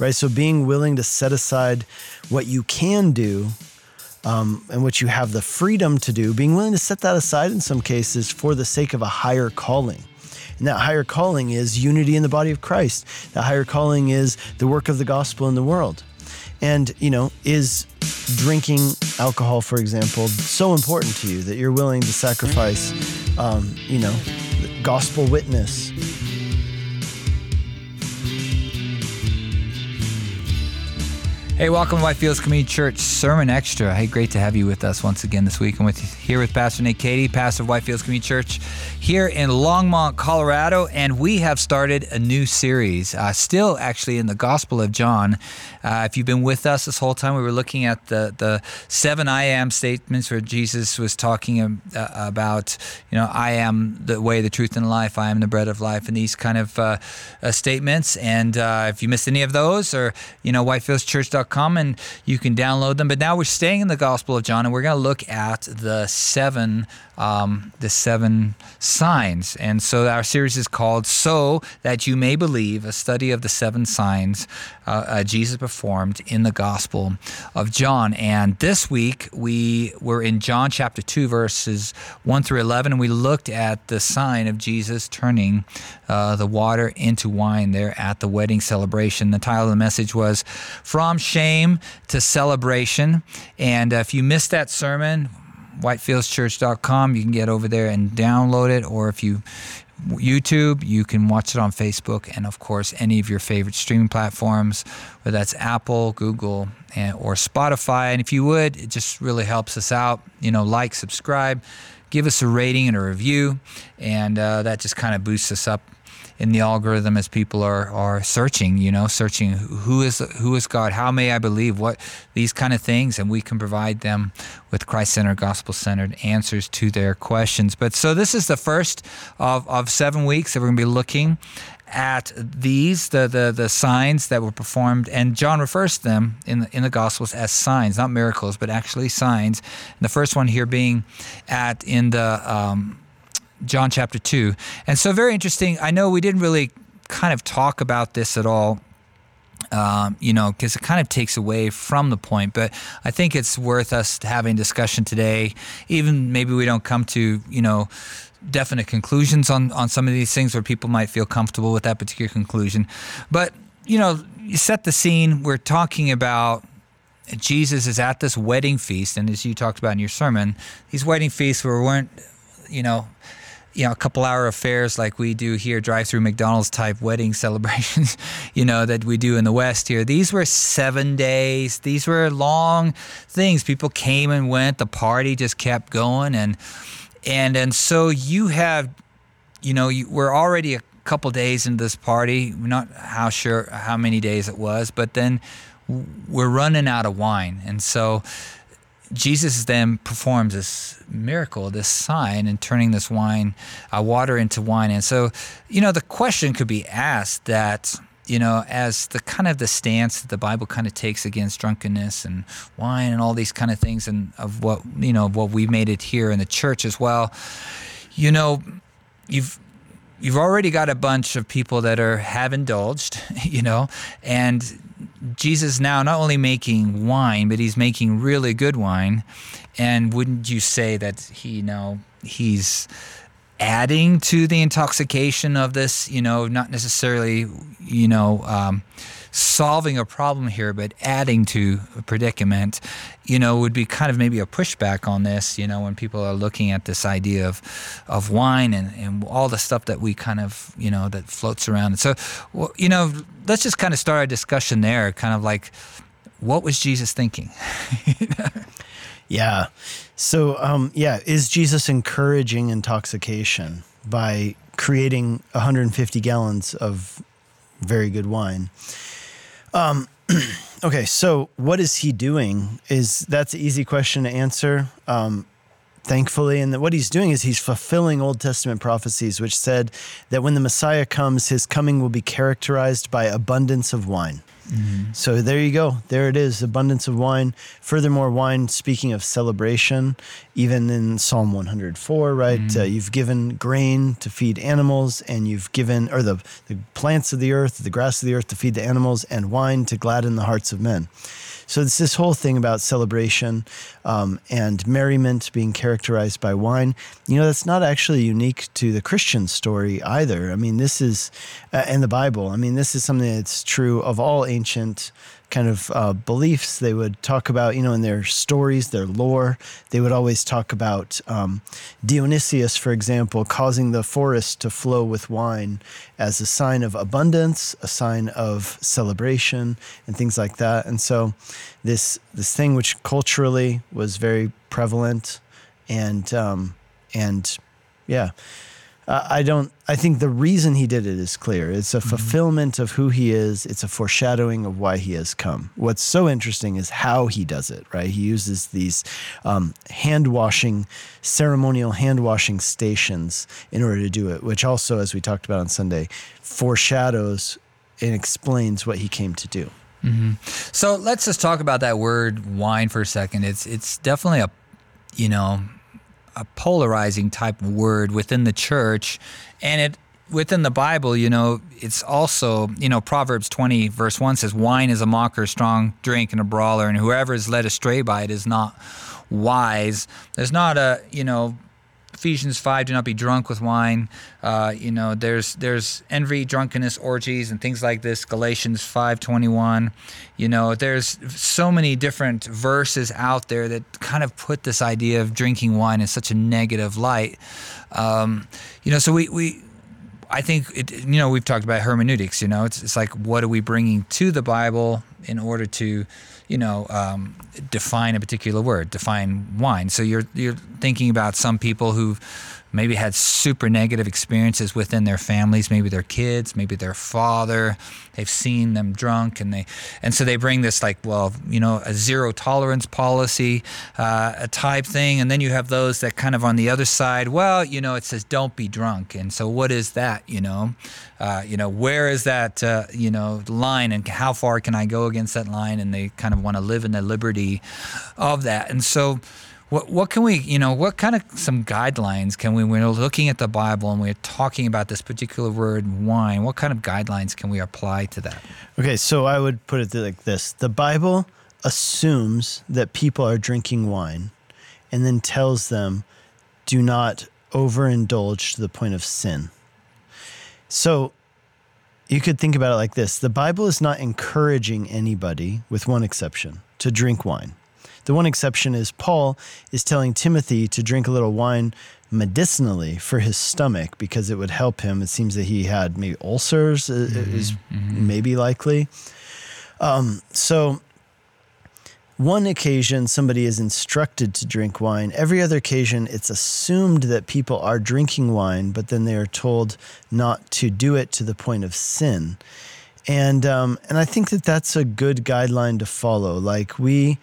right? So being willing to set aside what you can do and what you have the freedom to do, being willing to set that aside in some cases for the sake of a higher calling. And that higher calling is unity in the body of Christ. That higher calling is the work of the gospel in the world. And, you know, is drinking alcohol, for example, so important to you that you're willing to sacrifice, you know, gospel witness? Hey, welcome to Whitefields Community Church Sermon Extra. Hey, great to have you with us once again this week. I'm here with Pastor Nate Cady, pastor of Whitefields Community Church here in Longmont, Colorado, and we have started a new series, still actually in the Gospel of John. If you've been with us this whole time, we were looking at the seven I am statements where Jesus was talking about, you know, I am the way, the truth, and life. I am the bread of life, and these kind of statements. And if you missed any of those, or, you know, WhitefieldsChurch.com, and you can download them. But now we're staying in the Gospel of John, and we're going to look at the seven signs. And so our series is called So That You May Believe, a study of the seven signs Jesus performed in the Gospel of John. And this week we were in John chapter 2, verses 1 through 11, and we looked at the sign of Jesus turning the water into wine there at the wedding celebration. The title of the message was From Shame to Celebration. And if you missed that sermon, WhitefieldsChurch.com, you can get over there and download it. Or if you YouTube, you can watch it on Facebook, and of course any of your favorite streaming platforms, whether that's Apple, Google, or Spotify. And if you would, it just really helps us out. You know, like, subscribe, give us a rating and a review, and that just kind of boosts us up in the algorithm as people are searching, you know, searching who is God, how may I believe, what, these kind of things, and we can provide them with Christ-centered, gospel-centered answers to their questions. But so this is the first of 7 weeks that we're going to be looking at these, the signs that were performed, and John refers to them in the Gospels as signs, not miracles, but actually signs. And the first one here being in John chapter 2. And so very interesting. I know we didn't really kind of talk about this at all, you know, because it kind of takes away from the point, but I think it's worth us having discussion today. Even maybe we don't come to, you know, definite conclusions on some of these things where people might feel comfortable with that particular conclusion. But, you know, you set the scene. We're talking about Jesus is at this wedding feast, and as you talked about in your sermon, these wedding feasts weren't, you know, a couple hour affairs like we do here, drive through McDonald's type wedding celebrations, you know, that we do in the West here. These were 7 days. These were long things. People came and went. The party just kept going. And so you have, you know, we're already a couple days into this party. We're not how sure how many days it was, but then we're running out of wine. And so Jesus then performs this miracle, this sign, and turning this wine, water into wine. And so, you know, the question could be asked that, you know, as the kind of the stance that the Bible kind of takes against drunkenness and wine and all these kind of things, and of what, you know, what we made it here in the church as well, you know, you've already got a bunch of people that have indulged, you know, and Jesus now not only making wine, but he's making really good wine. And wouldn't you say that he's adding to the intoxication of this, you know, not necessarily, you know, solving a problem here, but adding to a predicament, you know, would be kind of maybe a pushback on this, you know, when people are looking at this idea of wine and all the stuff that we kind of, you know, that floats around. And so, well, you know, let's just kind of start our discussion there, kind of like, what was Jesus thinking? Yeah. So, is Jesus encouraging intoxication by creating 150 gallons of very good wine? Okay, so what is he doing? That's an easy question to answer, thankfully. And what he's doing is he's fulfilling Old Testament prophecies, which said that when the Messiah comes, his coming will be characterized by abundance of wine. Mm-hmm. So there you go. There it is, abundance of wine. Furthermore, wine, speaking of celebration, even in Psalm 104, right? Mm-hmm. You've given grain to feed animals, and you've given, or the plants of the earth, the grass of the earth to feed the animals, and wine to gladden the hearts of men. So it's this whole thing about celebration and merriment being characterized by wine. You know, that's not actually unique to the Christian story either. I mean, this is, and the Bible, I mean, this is something that's true of all ancient kind of beliefs. They would talk about, you know, in their stories, their lore, they would always talk about Dionysius, for example, causing the forest to flow with wine as a sign of abundance, a sign of celebration, and things like that. And so this thing, which culturally was very prevalent, I think the reason he did it is clear. It's a fulfillment of who he is. It's a foreshadowing of why he has come. What's so interesting is how he does it, right? He uses these ceremonial hand-washing stations in order to do it, which also, as we talked about on Sunday, foreshadows and explains what he came to do. Mm-hmm. So let's just talk about that word wine for a second. It's definitely a polarizing type of word within the church, and within the Bible, you know, it's also, you know, Proverbs 20 verse 1 says, wine is a mocker, strong drink, and a brawler, and whoever is led astray by it is not wise. There's not a, you know, Ephesians 5, do not be drunk with wine. You know, there's envy, drunkenness, orgies, and things like this. Galatians 5:21. You know, there's so many different verses out there that kind of put this idea of drinking wine in such a negative light. You know, so I think, you know, we've talked about hermeneutics, you know, it's like, what are we bringing to the Bible in order to, you know, define a particular word, define wine. So you're thinking about some people who've maybe had super negative experiences within their families, maybe their kids, maybe their father, they've seen them drunk, and so they bring this like, well, you know, a zero tolerance policy, a type thing. And then you have those that kind of on the other side, well, you know, it says don't be drunk. And so what is that, you know? Where is that, you know, line, and how far can I go against that line? And they kind of want to live in the liberty of that. And so what can we, you know, what kind of some guidelines can we, when we're looking at the Bible and we're talking about this particular word wine, what kind of guidelines can we apply to that? Okay, so I would put it like this. The Bible assumes that people are drinking wine and then tells them, do not overindulge to the point of sin. So you could think about it like this. The Bible is not encouraging anybody, with one exception, to drink wine. The one exception is Paul is telling Timothy to drink a little wine medicinally for his stomach because it would help him. It seems that he had maybe ulcers, maybe likely. So one occasion somebody is instructed to drink wine. Every other occasion it's assumed that people are drinking wine, but then they are told not to do it to the point of sin. And I think that that's a good guideline to follow. Like we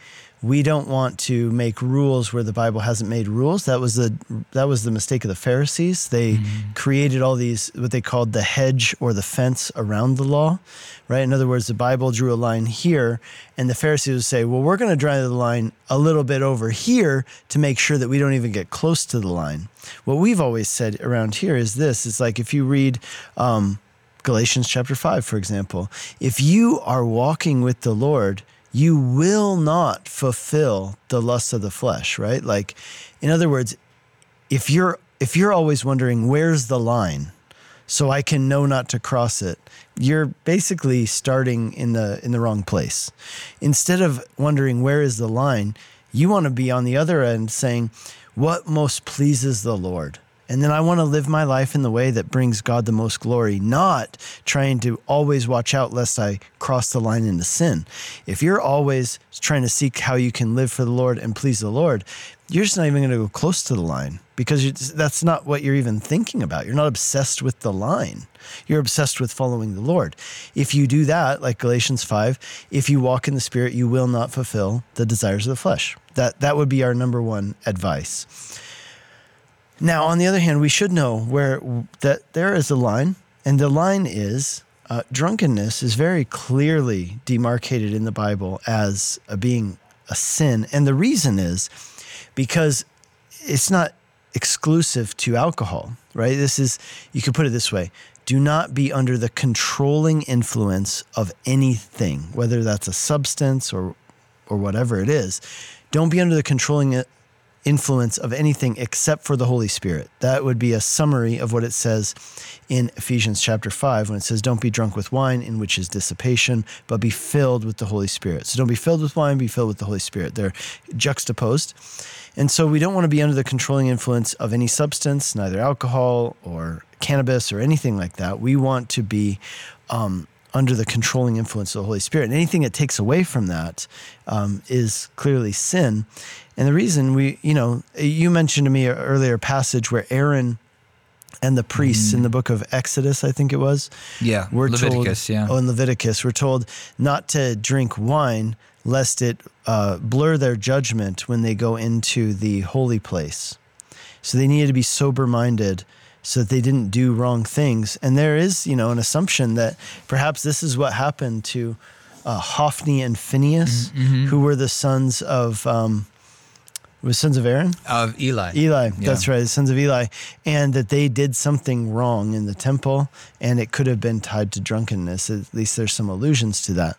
don't want to make rules where the Bible hasn't made rules. That was the mistake of the Pharisees. They created all these, what they called the hedge or the fence around the law, right? In other words, the Bible drew a line here, and the Pharisees would say, well, we're going to draw the line a little bit over here to make sure that we don't even get close to the line. What we've always said around here is this. It's like if you read Galatians chapter 5, for example, if you are walking with the Lord, you will not fulfill the lust of the flesh, right? Like, in other words, if you're always wondering, where's the line so I can know not to cross it, you're basically starting in the wrong place. Instead of wondering, where is the line, you want to be on the other end saying, what most pleases the Lord? And then I want to live my life in the way that brings God the most glory, not trying to always watch out lest I cross the line into sin. If you're always trying to seek how you can live for the Lord and please the Lord, you're just not even going to go close to the line because that's not what you're even thinking about. You're not obsessed with the line. You're obsessed with following the Lord. If you do that, like Galatians 5, if you walk in the Spirit, you will not fulfill the desires of the flesh. That would be our number one advice. Now, on the other hand, we should know where that there is a line, and the line is drunkenness is very clearly demarcated in the Bible as being a sin. And the reason is because it's not exclusive to alcohol, right? This is, you could put it this way, do not be under the controlling influence of anything, whether that's a substance or whatever it is. Don't be under the controlling influence of anything except for the Holy Spirit. That would be a summary of what it says in Ephesians chapter 5 when it says, don't be drunk with wine, in which is dissipation, but be filled with the Holy Spirit. So don't be filled with wine, be filled with the Holy Spirit. They're juxtaposed. And so we don't want to be under the controlling influence of any substance, neither alcohol or cannabis or anything like that. We want to be under the controlling influence of the Holy Spirit. And anything that takes away from that is clearly sin. And the reason we, you know, you mentioned to me an earlier passage where Aaron and the priests in the book of Exodus, I think it was. Yeah, Leviticus, yeah. Oh, in Leviticus, we're told not to drink wine lest it blur their judgment when they go into the holy place. So they needed to be sober-minded so that they didn't do wrong things. And there is, you know, an assumption that perhaps this is what happened to Hophni and Phinehas, who were the sons of... was sons of Aaron? Of Eli. Eli, yeah. That's right, the sons of Eli. And that they did something wrong in the temple, and it could have been tied to drunkenness. At least there's some allusions to that.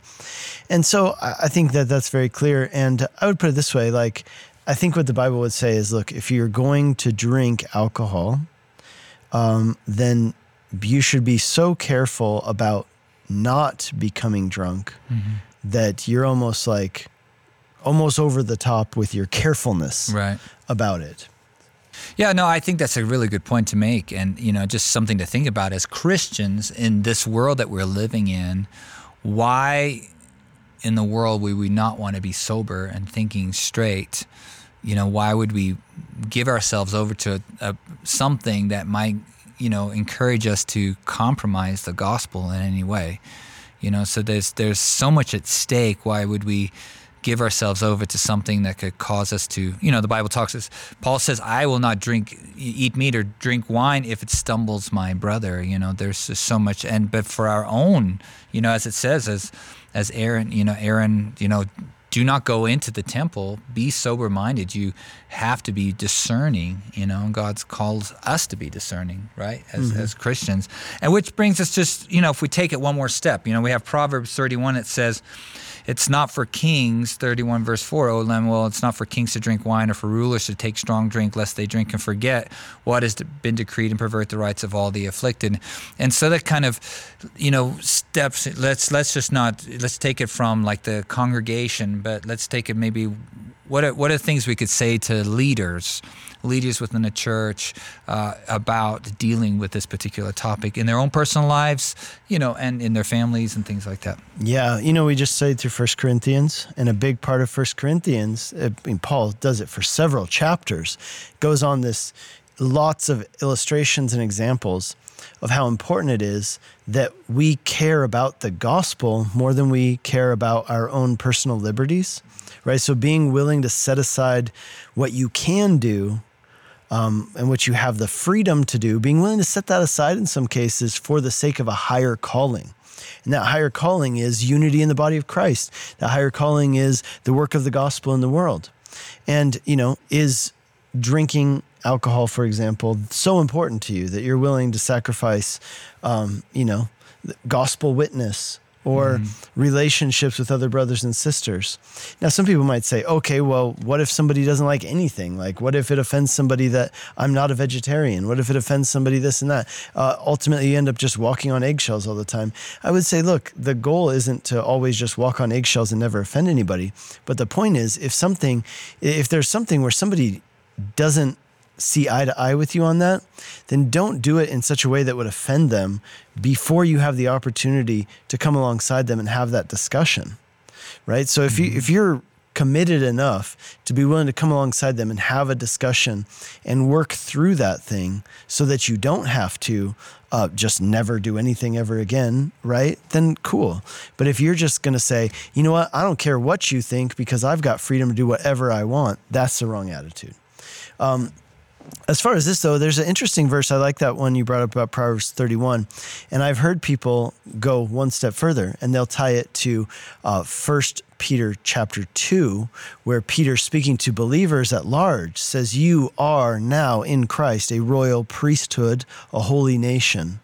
And so I think that that's very clear. And I would put it this way, like, I think what the Bible would say is, look, if you're going to drink alcohol, then you should be so careful about not becoming drunk that you're almost like... almost over the top with your carefulness about it. Yeah, no, I think that's a really good point to make, and you know, just something to think about as Christians in this world that we're living in. Why in the world would we not want to be sober and thinking straight? You know, why would we give ourselves over to something that might, you know, encourage us to compromise the gospel in any way? You know, so there's so much at stake. Why would we give ourselves over to something that could cause us to, you know, the Bible talks, Paul says, I will not eat meat or drink wine if it stumbles my brother. You know, there's just so much, but for our own, you know, as it says, as Aaron, you know, do not go into the temple, be sober-minded. You have to be discerning, you know, and God calls us to be discerning, right, as Christians. And which brings us just, you know, if we take it one more step, you know, we have Proverbs 31, it says, it's not for kings, 31 verse 4, O Lemuel, it's not for kings to drink wine or for rulers to take strong drink, lest they drink and forget what has been decreed and pervert the rights of all the afflicted. And so that kind of, you know, steps, let's take it from like the congregation, but let's take it maybe, what are things we could say to leaders within the church about dealing with this particular topic in their own personal lives, you know, and in their families and things like that? Yeah, you know, we just studied through 1 Corinthians, and a big part of 1 Corinthians, I mean, Paul does it for several chapters, goes on this lots of illustrations and examples of how important it is that we care about the gospel more than we care about our own personal liberties, right? So being willing to set aside what you can do and what you have the freedom to do, being willing to set that aside in some cases for the sake of a higher calling. And that higher calling is unity in the body of Christ. That higher calling is the work of the gospel in the world. And, you know, is drinking alcohol, for example, so important to you that you're willing to sacrifice, you know, gospel witness or relationships with other brothers and sisters. Now, some people might say, okay, well, what if somebody doesn't like anything? Like, what if it offends somebody that I'm not a vegetarian? What if it offends somebody this and that? Ultimately, you end up just walking on eggshells all the time. I would say, look, the goal isn't to always just walk on eggshells and never offend anybody. But the point is, if there's something where somebody doesn't see eye to eye with you on that, then don't do it in such a way that would offend them before you have the opportunity to come alongside them and have that discussion, right? So if you're committed enough to be willing to come alongside them and have a discussion and work through that thing so that you don't have to just never do anything ever again, right? Then cool. But if you're just going to say, you know what, I don't care what you think because I've got freedom to do whatever I want, that's the wrong attitude. As far as this, though, there's an interesting verse. I like that one you brought up about Proverbs 31. And I've heard people go one step further, and they'll tie it to 1 Peter chapter 2, where Peter, speaking to believers at large, says, you are now in Christ a royal priesthood, a holy nation,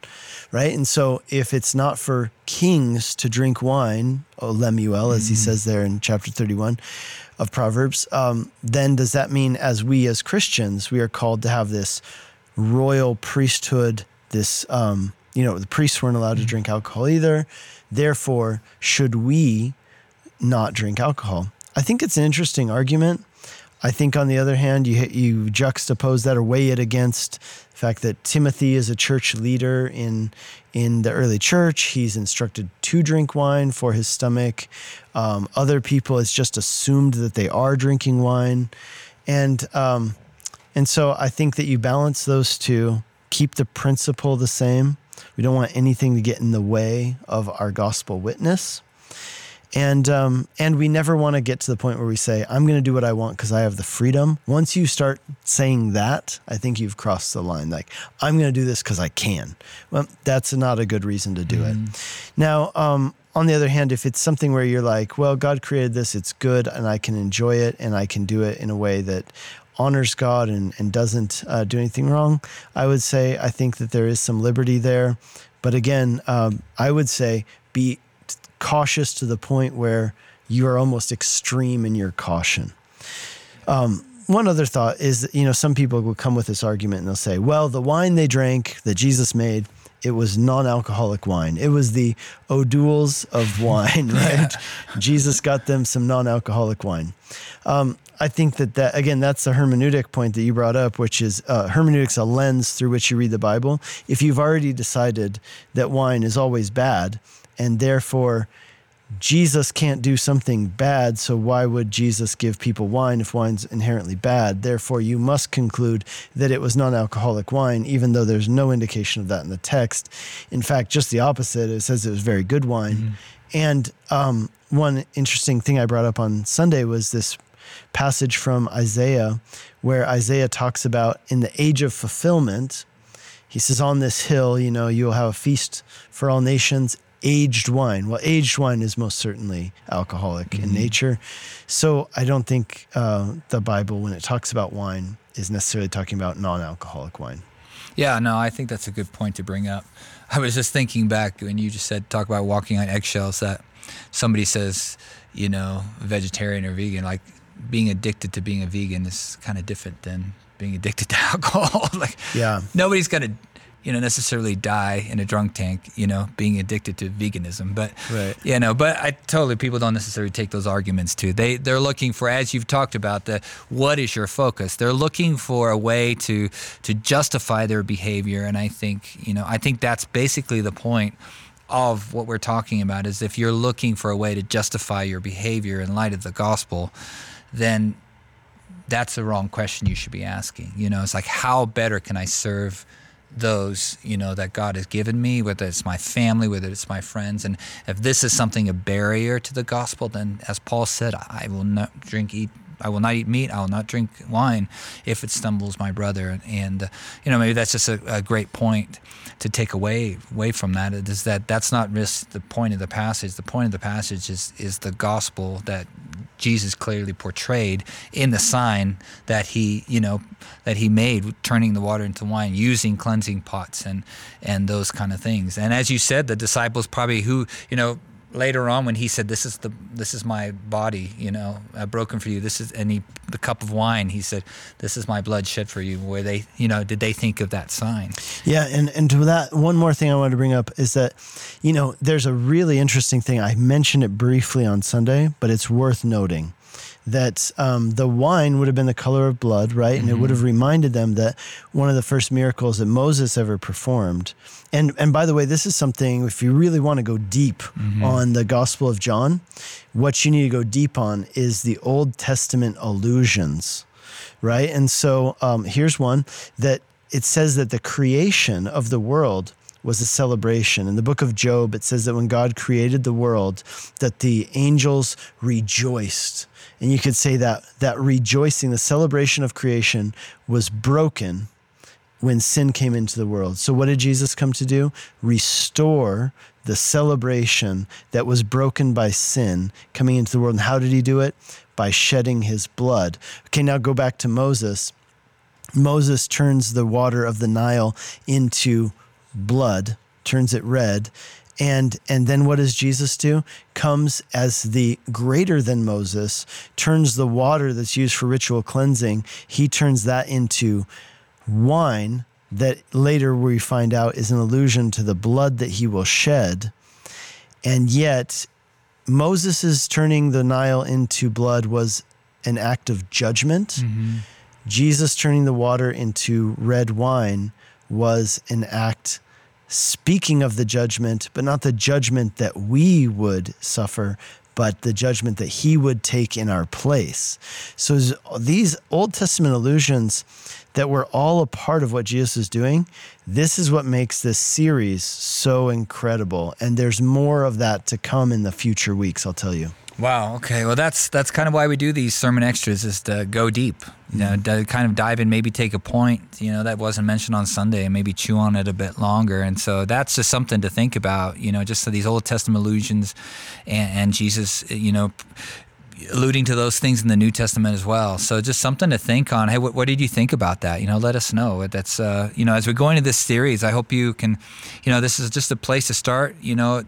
right? And so if it's not for kings to drink wine, Lemuel, as he says there in chapter 31 of Proverbs, then does that mean as Christians, we are called to have this royal priesthood, this, the priests weren't allowed to drink alcohol either. Therefore, should we not drink alcohol? I think it's an interesting argument. I think on the other hand, you juxtapose that or weigh it against the fact that Timothy is a church leader in the early church. He's instructed to drink wine for his stomach. Other people, it's just assumed that they are drinking wine. And so I think that you balance those two, keep the principle the same. We don't want anything to get in the way of our gospel witness. And we never want to get to the point where we say, I'm going to do what I want because I have the freedom. Once you start saying that, I think you've crossed the line. Like, I'm going to do this because I can. Well, that's not a good reason to do it. Now, on the other hand, if it's something where you're like, well, God created this, it's good, and I can enjoy it, and I can do it in a way that honors God and doesn't do anything wrong, I would say I think that there is some liberty there. But again, I would say be cautious to the point where you are almost extreme in your caution. One other thought is that, some people will come with this argument and they'll say, well, the wine they drank that Jesus made, it was non-alcoholic wine. It was the O'Douls of wine, right? Yeah. Jesus got them some non-alcoholic wine. I think that, again, that's the hermeneutic point that you brought up, which is hermeneutics, a lens through which you read the Bible. If you've already decided that wine is always bad, and therefore, Jesus can't do something bad, so why would Jesus give people wine if wine's inherently bad? Therefore, you must conclude that it was non-alcoholic wine, even though there's no indication of that in the text. In fact, just the opposite. It says it was very good wine. Mm-hmm. And one interesting thing I brought up on Sunday was this passage from Isaiah, where Isaiah talks about in the age of fulfillment, he says, on this hill, you'll have a feast for all nations. Aged wine. Well, aged wine is most certainly alcoholic in nature. So I don't think the Bible, when it talks about wine, is necessarily talking about non-alcoholic wine. Yeah, no, I think that's a good point to bring up. I was just thinking back when you just said, talk about walking on eggshells, that somebody says, vegetarian or vegan, like being addicted to being a vegan is kind of different than being addicted to alcohol. Nobody's going to necessarily die in a drunk tank, being addicted to veganism. But, but I totally, people don't necessarily take those arguments too. They're looking for, as you've talked about, what is your focus? They're looking for a way to justify their behavior. And I think, that's basically the point of what we're talking about, is if you're looking for a way to justify your behavior in light of the gospel, then that's the wrong question you should be asking. It's like, how better can I serve those that God has given me, whether it's my family, whether it's my friends? And if this is something, a barrier to the gospel, then as Paul said, I will not eat meat, I will not drink wine if it stumbles my brother. And maybe that's just a great point to take away from that, is that that's not just the point of the passage. The point of the passage is the gospel that Jesus clearly portrayed in the sign that he made, turning the water into wine, using cleansing pots and those kind of things. And as you said, the disciples probably later on, when he said, "This is my body, broken for you." This is, and the cup of wine. He said, "This is my blood shed for you." Where they, did they think of that sign? Yeah, and to that, one more thing I wanted to bring up is that, there's a really interesting thing. I mentioned it briefly on Sunday, but it's worth noting that the wine would have been the color of blood, right? And it would have reminded them that one of the first miracles that Moses ever performed. And by the way, this is something, if you really want to go deep on the Gospel of John, what you need to go deep on is the Old Testament allusions, right? And so here's one, that it says that the creation of the world was a celebration. In the book of Job, it says that when God created the world, that the angels rejoiced And you could say that that rejoicing, the celebration of creation, was broken when sin came into the world. So what did Jesus come to do? Restore the celebration that was broken by sin coming into the world. And how did he do it? By shedding his blood. Okay, now go back to Moses. Moses turns the water of the Nile into blood, turns it red. And then what does Jesus do? Comes as the greater than Moses, turns the water that's used for ritual cleansing, he turns that into wine that later we find out is an allusion to the blood that he will shed. And yet Moses's turning the Nile into blood was an act of judgment. Mm-hmm. Jesus turning the water into red wine was an act speaking of the judgment, but not the judgment that we would suffer, but the judgment that he would take in our place. So these Old Testament allusions that were all a part of what Jesus is doing, this is what makes this series so incredible. And there's more of that to come in the future weeks, I'll tell you. Wow. Okay. Well, that's kind of why we do these sermon extras, is to go deep, you know, to kind of dive in, maybe take a point, you know, that wasn't mentioned on Sunday, and maybe chew on it a bit longer. And so that's just something to think about, you know, just these Old Testament allusions and Jesus, you know, alluding to those things in the New Testament as well. So just something to think on. Hey, what did you think about that? You know, let us know. That's, you know, as we go into this series, I hope you can, you know, this is just a place to start, you know.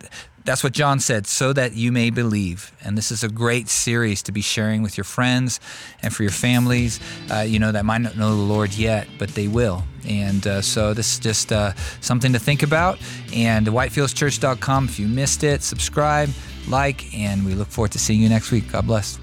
That's what John said, so that you may believe. And this is a great series to be sharing with your friends and for your families, you know, that might not know the Lord yet, but they will. And so this is just something to think about. And WhitefieldsChurch.com, if you missed it, subscribe, like, and we look forward to seeing you next week. God bless.